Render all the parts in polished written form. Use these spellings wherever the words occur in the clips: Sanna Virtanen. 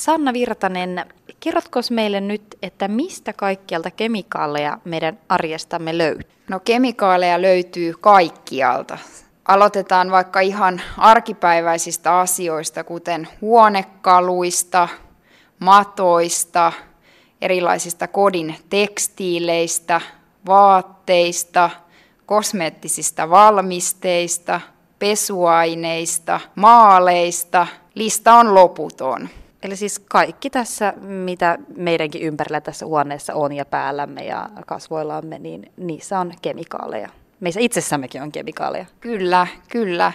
Sanna Virtanen, kerrotko meille nyt, että mistä kaikkialta kemikaaleja meidän arjestamme löytyy? No kemikaaleja löytyy kaikkialta. Aloitetaan vaikka ihan arkipäiväisistä asioista, kuten huonekaluista, matoista, erilaisista kodin tekstiileistä, vaatteista, kosmeettisista valmisteista, pesuaineista, maaleista. Lista on loputon. Eli siis kaikki tässä, mitä meidänkin ympärillä tässä huoneessa on ja päällämme ja kasvoillamme, niin niissä on kemikaaleja. Meissä itsessämmekin on kemikaaleja. Kyllä.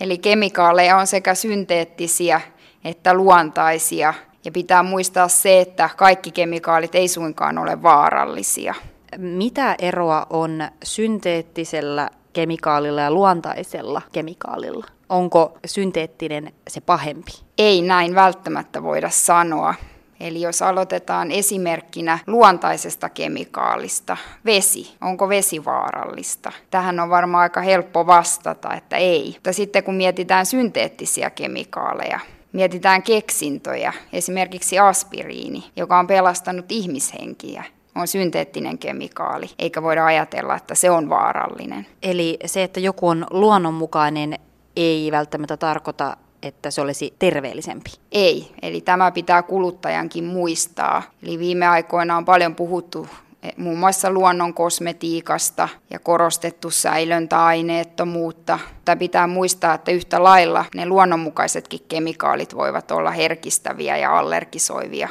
Eli kemikaaleja on sekä synteettisiä että luontaisia. Ja pitää muistaa se, että kaikki kemikaalit ei suinkaan ole vaarallisia. Mitä eroa on synteettisellä kemikaalilla ja luontaisella kemikaalilla? Onko synteettinen se pahempi? Ei näin välttämättä voida sanoa. Eli jos aloitetaan esimerkkinä luontaisesta kemikaalista, vesi. Onko vesi vaarallista? Tähän on varmaan aika helppo vastata, että ei. Mutta sitten kun mietitään synteettisiä kemikaaleja, mietitään keksintöjä, esimerkiksi aspiriini, joka on pelastanut ihmishenkiä, on synteettinen kemikaali, eikä voida ajatella, että se on vaarallinen. Eli se, että joku on luonnonmukainen, ei välttämättä tarkoita, että se olisi terveellisempi. Ei, eli tämä pitää kuluttajankin muistaa. Eli viime aikoina on paljon puhuttu muun muassa luonnon kosmetiikasta ja korostettu säilöntäaineettomuutta. Mutta pitää muistaa, että yhtä lailla ne luonnonmukaisetkin kemikaalit voivat olla herkistäviä ja allergisoivia.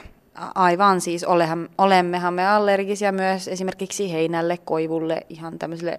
Aivan, siis olemmehan me allergisia myös esimerkiksi heinälle, koivulle, ihan tämmöisille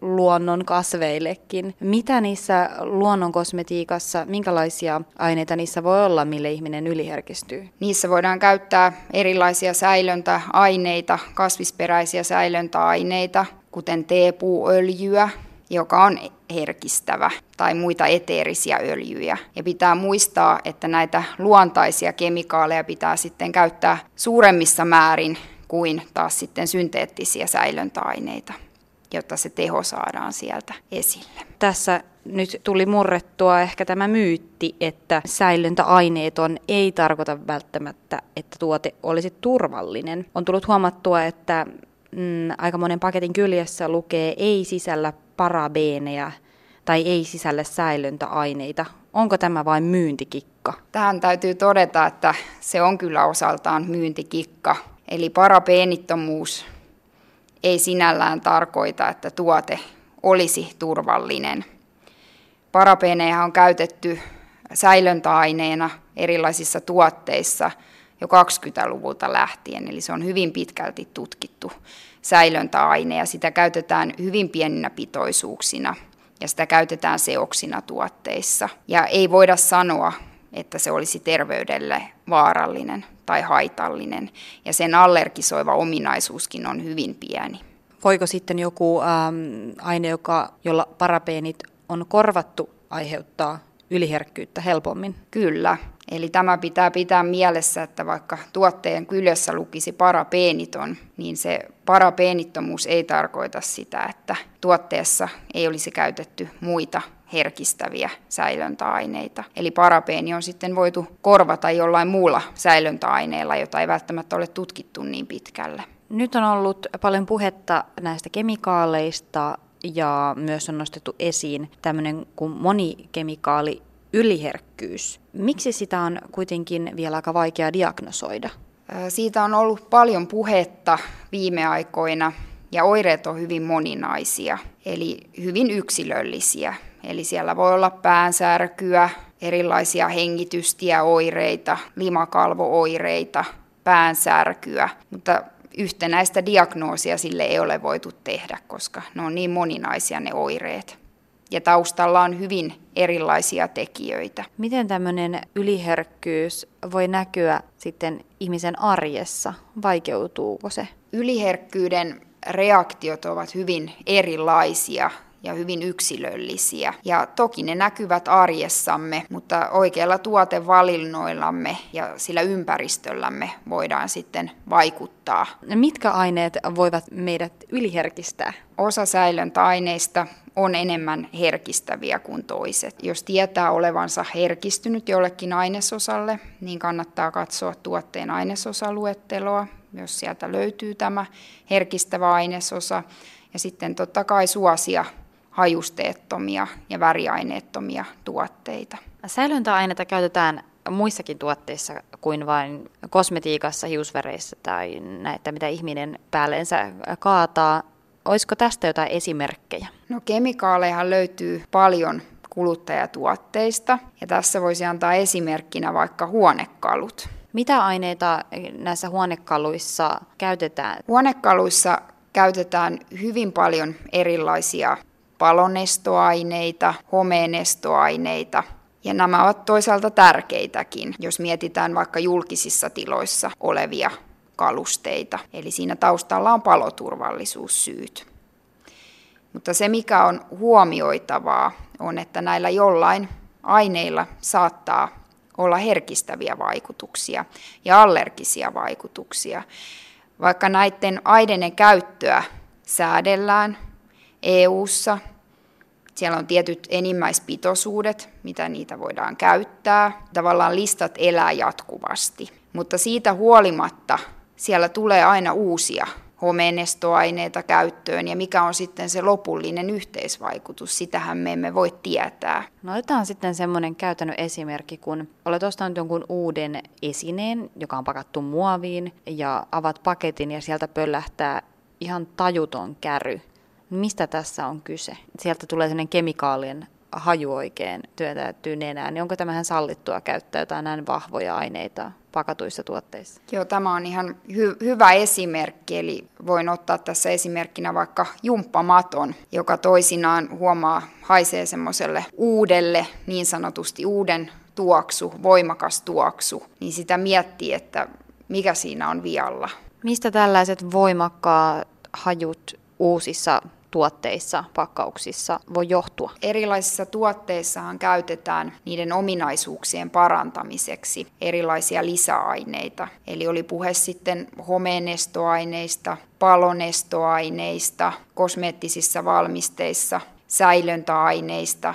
luonnon kasveillekin. Mitä niissä luonnon kosmetiikassa, minkälaisia aineita niissä voi olla, mille ihminen yliherkistyy? Niissä voidaan käyttää erilaisia säilöntäaineita, kasvisperäisiä säilöntäaineita, kuten teepuuöljyä, joka on herkistävä, tai muita eteerisiä öljyjä. Ja pitää muistaa, että näitä luontaisia kemikaaleja pitää sitten käyttää suuremmissa määrin kuin taas sitten synteettisiä säilöntäaineita, jotta se teho saadaan sieltä esille. Tässä nyt tuli murrettua ehkä tämä myytti, että säilöntäaineeton ei tarkoita välttämättä, että tuote olisi turvallinen. On tullut huomattua, että aika monen paketin kyljessä lukee ei sisällä parabeeneja tai ei sisällä säilöntäaineita. Onko tämä vain myyntikikka? Tähän täytyy todeta, että se on kyllä osaltaan myyntikikka. Eli parabeenittomuus ei sinällään tarkoita, että tuote olisi turvallinen. Parabeeneja on käytetty säilöntäaineena erilaisissa tuotteissa jo 20-luvulta lähtien, eli se on hyvin pitkälti tutkittu säilöntäaine, ja sitä käytetään hyvin pieninä pitoisuuksina, ja sitä käytetään seoksina tuotteissa. Ja ei voida sanoa, että se olisi terveydelle vaarallinen tai haitallinen, ja sen allergisoiva ominaisuuskin on hyvin pieni. Voiko sitten joku aine, jolla parabeenit on korvattu, aiheuttaa yliherkkyyttä helpommin? Kyllä. Eli tämä pitää pitää mielessä, että vaikka tuotteen kyljessä lukisi parabeeniton, niin se parabeenittomuus ei tarkoita sitä, että tuotteessa ei olisi käytetty muita herkistäviä säilöntäaineita. Eli parabeeni on sitten voitu korvata jollain muulla säilöntäaineella, jota ei välttämättä ole tutkittu niin pitkälle. Nyt on ollut paljon puhetta näistä kemikaaleista ja myös on nostettu esiin tämmöinen kuin monikemikaali. Yliherkkyys. Miksi sitä on kuitenkin vielä aika vaikea diagnosoida? Siitä on ollut paljon puhetta viime aikoina ja oireet on hyvin moninaisia, eli hyvin yksilöllisiä. Eli siellä voi olla päänsärkyä, erilaisia hengitystieoireita, limakalvooireita, päänsärkyä, mutta yhtenäistä diagnoosia sille ei ole voitu tehdä, koska ne on niin moninaisia ne oireet. Ja taustalla on hyvin erilaisia tekijöitä. Miten tämmöinen yliherkkyys voi näkyä sitten ihmisen arjessa? Vaikeutuuko se? Yliherkkyyden reaktiot ovat hyvin erilaisia ja hyvin yksilöllisiä. Ja toki ne näkyvät arjessamme, mutta oikeilla tuotevalinnoillamme ja sillä ympäristöllämme voidaan sitten vaikuttaa. Mitkä aineet voivat meidät yliherkistää? Osa säilöntäaineista on enemmän herkistäviä kuin toiset. Jos tietää olevansa herkistynyt jollekin ainesosalle, niin kannattaa katsoa tuotteen ainesosaluetteloa, jos sieltä löytyy tämä herkistävä ainesosa. Ja sitten totta kai suosia hajusteettomia ja väriaineettomia tuotteita. Säilöntäaineita käytetään muissakin tuotteissa kuin vain kosmetiikassa, hiusväreissä tai näitä, mitä ihminen päälleensä kaataa. Olisiko tästä jotain esimerkkejä? No kemikaalejahan löytyy paljon kuluttajatuotteista ja tässä voisi antaa esimerkkinä vaikka huonekalut. Mitä aineita näissä huonekaluissa käytetään? Huonekaluissa käytetään hyvin paljon erilaisia palonestoaineita, homeenestoaineita. Ja nämä ovat toisaalta tärkeitäkin, jos mietitään vaikka julkisissa tiloissa olevia kalusteita. Eli siinä taustalla on paloturvallisuussyyt. Mutta se, mikä on huomioitavaa, on, että näillä jollain aineilla saattaa olla herkistäviä vaikutuksia ja allergisia vaikutuksia. Vaikka näiden aineiden käyttöä säädellään EU:ssa, siellä on tietyt enimmäispitoisuudet, mitä niitä voidaan käyttää. Tavallaan listat elää jatkuvasti, mutta siitä huolimatta siellä tulee aina uusia homeenestoaineita käyttöön ja mikä on sitten se lopullinen yhteisvaikutus, sitähän me emme voi tietää. No otetaan sitten semmoinen käytännön esimerkki, kun olet ostanut jonkun uuden esineen, joka on pakattu muoviin ja avaat paketin ja sieltä pöllähtää ihan tajuton käry. Mistä tässä on kyse? Sieltä tulee sellainen kemikaalien haju oikein työtäytyy nenään. Onko tämähän sallittua käyttää jotain näin vahvoja aineita pakatuissa tuotteissa? Joo, tämä on ihan hyvä esimerkki. Eli voin ottaa tässä esimerkkinä vaikka jumppamaton, joka toisinaan huomaa haisee semmoiselle uudelle, niin sanotusti uuden tuoksu, voimakas tuoksu. Niin sitä miettii, että mikä siinä on vialla. Mistä tällaiset voimakkaat hajut uusissa tuotteissa, pakkauksissa voi johtua? Erilaisissa tuotteissahan käytetään niiden ominaisuuksien parantamiseksi erilaisia lisäaineita. Eli oli puhe sitten homeenestoaineista, palonestoaineista, kosmeettisissa valmisteissa, säilöntäaineista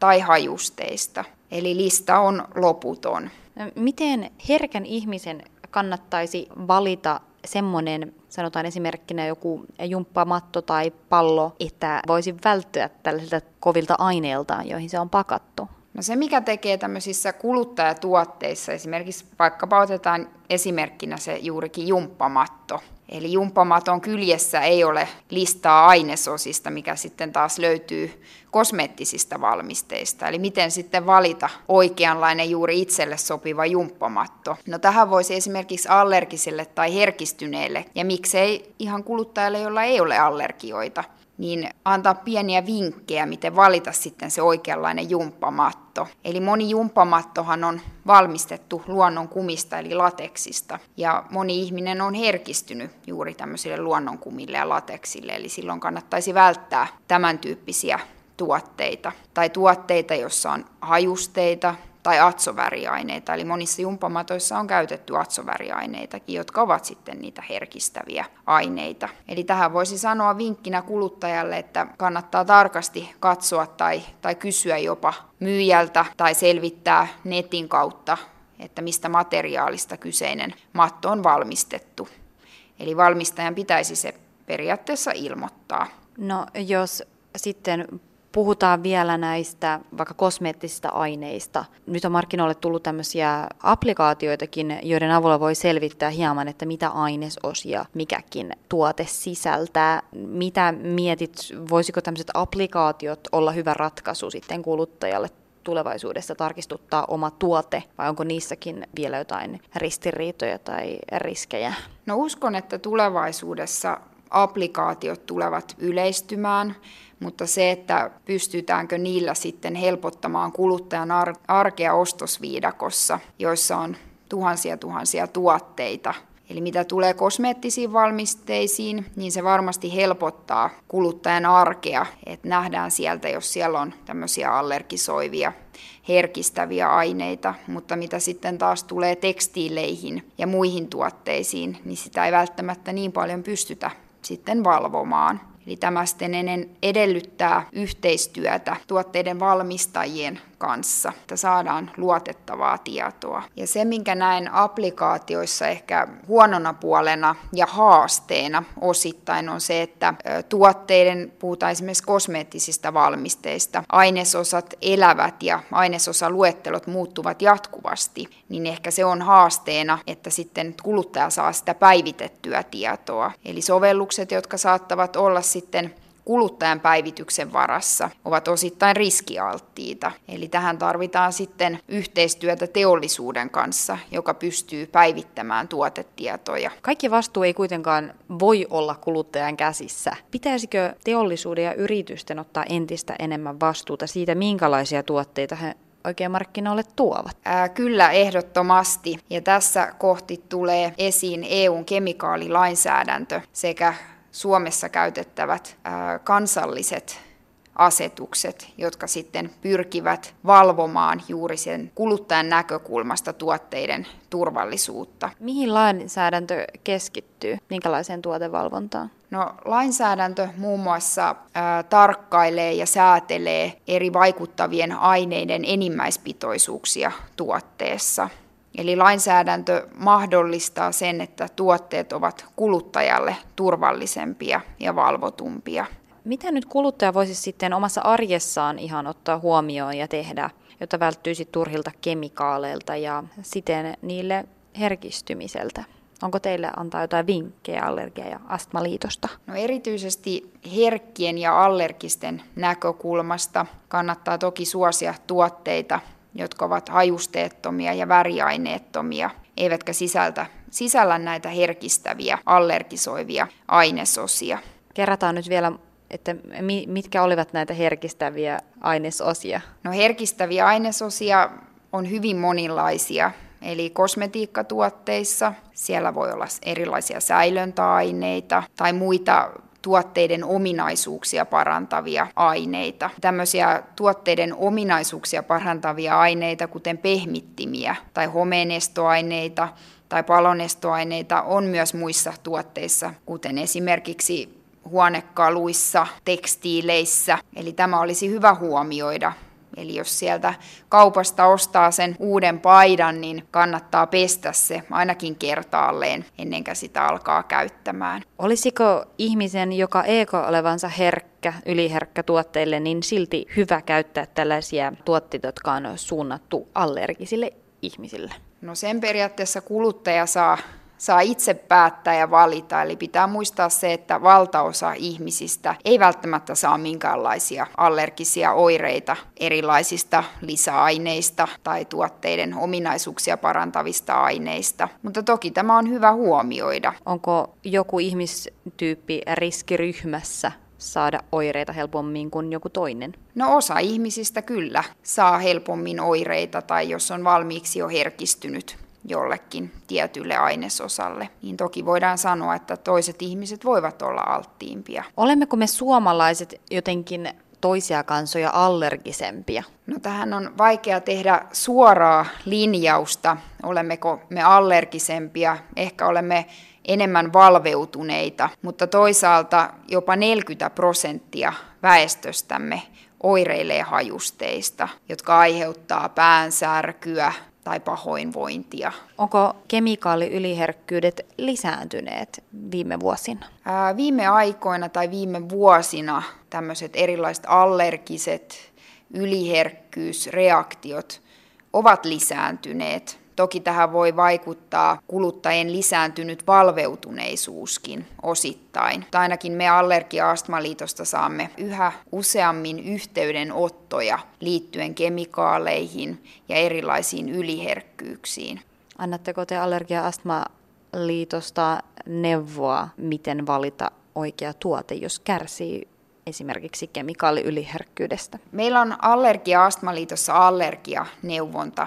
tai hajusteista. Eli lista on loputon. Miten herkän ihmisen kannattaisi valita semmoinen, sanotaan esimerkkinä joku jumppamatto tai pallo, että voisi välttyä tällaisilta kovilta aineilta, joihin se on pakattu? No se, mikä tekee tämmöisissä kuluttajatuotteissa, esimerkiksi vaikkapa otetaan esimerkkinä se juurikin jumppamatto. Eli jumppamaton kyljessä ei ole listaa ainesosista, mikä sitten taas löytyy kosmeettisista valmisteista. Eli miten sitten valita oikeanlainen juuri itselle sopiva jumppamatto. No tähän voisi esimerkiksi allergiselle tai herkistyneelle, ja miksei ihan kuluttajalle, jolla ei ole allergioita, niin antaa pieniä vinkkejä, miten valita sitten se oikeanlainen jumppamatto. Eli moni jumppamattohan on valmistettu luonnon kumista eli lateksista. Ja moni ihminen on herkistynyt juuri tämmöisille luonnonkumille ja lateksille, eli silloin kannattaisi välttää tämän tyyppisiä tuotteita. Tai tuotteita, joissa on hajusteita tai atsoväriaineita. Eli monissa jumppamatoissa on käytetty atsoväriaineitakin, jotka ovat sitten niitä herkistäviä aineita. Eli tähän voisi sanoa vinkkinä kuluttajalle, että kannattaa tarkasti katsoa tai kysyä jopa myyjältä tai selvittää netin kautta, että mistä materiaalista kyseinen matto on valmistettu. Eli valmistajan pitäisi se periaatteessa ilmoittaa. No jos sitten puhutaan vielä näistä vaikka kosmeettisista aineista. Nyt on markkinoille tullut tämmöisiä applikaatioitakin, joiden avulla voi selvittää hieman, että mitä ainesosia mikäkin tuote sisältää. Mitä mietit, voisiko tämmöiset applikaatiot olla hyvä ratkaisu sitten kuluttajalle tulevaisuudessa tarkistuttaa oma tuote, vai onko niissäkin vielä jotain ristiriitoja tai riskejä? No uskon, että tulevaisuudessa applikaatiot tulevat yleistymään, mutta se, että pystytäänkö niillä sitten helpottamaan kuluttajan arkea ostosviidakossa, joissa on tuhansia tuotteita, Eli mitä tulee kosmeettisiin valmisteisiin, niin se varmasti helpottaa kuluttajan arkea, että nähdään sieltä, jos siellä on tämmöisiä allergisoivia, herkistäviä aineita, mutta mitä sitten taas tulee tekstiileihin ja muihin tuotteisiin, niin sitä ei välttämättä niin paljon pystytä sitten valvomaan. Eli tämä sitten edellyttää yhteistyötä tuotteiden valmistajien kanssa, että saadaan luotettavaa tietoa. Ja se, minkä näen applikaatioissa ehkä huonona puolena ja haasteena osittain, on se, että tuotteiden, puhutaan esimerkiksi kosmeettisista valmisteista, ainesosat elävät ja ainesosaluettelot muuttuvat jatkuvasti, niin ehkä se on haasteena, että sitten kuluttaja saa sitä päivitettyä tietoa. Eli sovellukset, jotka saattavat olla sitten kuluttajan päivityksen varassa, ovat osittain riskialttiita. Eli tähän tarvitaan sitten yhteistyötä teollisuuden kanssa, joka pystyy päivittämään tuotetietoja. Kaikki vastuu ei kuitenkaan voi olla kuluttajan käsissä. Pitäisikö teollisuuden ja yritysten ottaa entistä enemmän vastuuta siitä, minkälaisia tuotteita he oikein markkinoille tuovat? Kyllä, ehdottomasti. Ja tässä kohti tulee esiin EU:n kemikaalilainsäädäntö sekä Suomessa käytettävät kansalliset asetukset, jotka sitten pyrkivät valvomaan juuri sen kuluttajan näkökulmasta tuotteiden turvallisuutta. Mihin lainsäädäntö keskittyy? Minkälaiseen tuotevalvontaan? No, lainsäädäntö muun muassa tarkkailee ja säätelee eri vaikuttavien aineiden enimmäispitoisuuksia tuotteessa. Eli lainsäädäntö mahdollistaa sen, että tuotteet ovat kuluttajalle turvallisempia ja valvotumpia. Mitä nyt kuluttaja voisi sitten omassa arjessaan ihan ottaa huomioon ja tehdä, jotta välttyisi turhilta kemikaaleilta ja siten niille herkistymiseltä? Onko teillä antaa jotain vinkkejä Allergia- ja astmaliitosta? No, erityisesti herkkien ja allergisten näkökulmasta kannattaa toki suosia tuotteita, jotka ovat hajusteettomia ja väriaineettomia, eivätkä sisällä näitä herkistäviä, allergisoivia ainesosia. Kerrataan nyt vielä, että mitkä olivat näitä herkistäviä ainesosia? No, herkistäviä ainesosia on hyvin monilaisia. Eli kosmetiikkatuotteissa siellä voi olla erilaisia säilöntäaineita tai muita tuotteiden ominaisuuksia parantavia aineita. Tämmöisiä tuotteiden ominaisuuksia parantavia aineita, kuten pehmittimiä tai homeenestoaineita tai palonestoaineita, on myös muissa tuotteissa, kuten esimerkiksi huonekaluissa, tekstiileissä. Eli tämä olisi hyvä huomioida. Eli jos sieltä kaupasta ostaa sen uuden paidan, niin kannattaa pestä se ainakin kertaalleen ennen kuin sitä alkaa käyttämään. Olisiko ihmisen, joka ei koe olevansa herkkä, yliherkkä tuotteille, niin silti hyvä käyttää tällaisia tuotteita, jotka on suunnattu allergisille ihmisille? No, sen periaatteessa kuluttaja saa itse päättää ja valita, eli pitää muistaa se, että valtaosa ihmisistä ei välttämättä saa minkäänlaisia allergisia oireita erilaisista lisäaineista tai tuotteiden ominaisuuksia parantavista aineista, mutta toki tämä on hyvä huomioida. Onko joku ihmistyyppi riskiryhmässä saada oireita helpommin kuin joku toinen? No, osa ihmisistä kyllä saa helpommin oireita, tai jos on valmiiksi jo herkistynyt jollekin tietylle ainesosalle, niin toki voidaan sanoa, että toiset ihmiset voivat olla alttiimpia. Olemmeko me suomalaiset jotenkin toisia kansoja allergisempia? No, tähän on vaikea tehdä suoraa linjausta, olemmeko me allergisempia, ehkä olemme enemmän valveutuneita, mutta toisaalta jopa 40% väestöstämme oireilee hajusteista, jotka aiheuttaa päänsärkyä tai pahoinvointia. Onko kemikaaliyliherkkyydet lisääntyneet viime vuosina? Viime aikoina tai viime vuosina tämmöiset erilaiset allergiset yliherkkyysreaktiot ovat lisääntyneet. Toki tähän voi vaikuttaa kuluttajien lisääntynyt valveutuneisuuskin osittain. Mutta ainakin me Allergia- ja astmaliitosta saamme yhä useammin yhteydenottoja liittyen kemikaaleihin ja erilaisiin yliherkkyyksiin. Annatteko te Allergia- ja astmaliitosta neuvoa, miten valita oikea tuote, jos kärsii esimerkiksi kemikaaliyliherkkyydestä? Meillä on Allergia- ja astmaliitossa allergianeuvonta,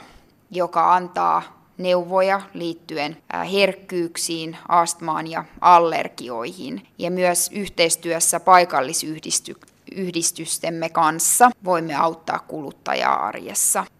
joka antaa neuvoja liittyen herkkyyksiin, astmaan ja allergioihin. Ja myös yhteistyössä paikallisyhdistystemme kanssa voimme auttaa kuluttajaa arjessa.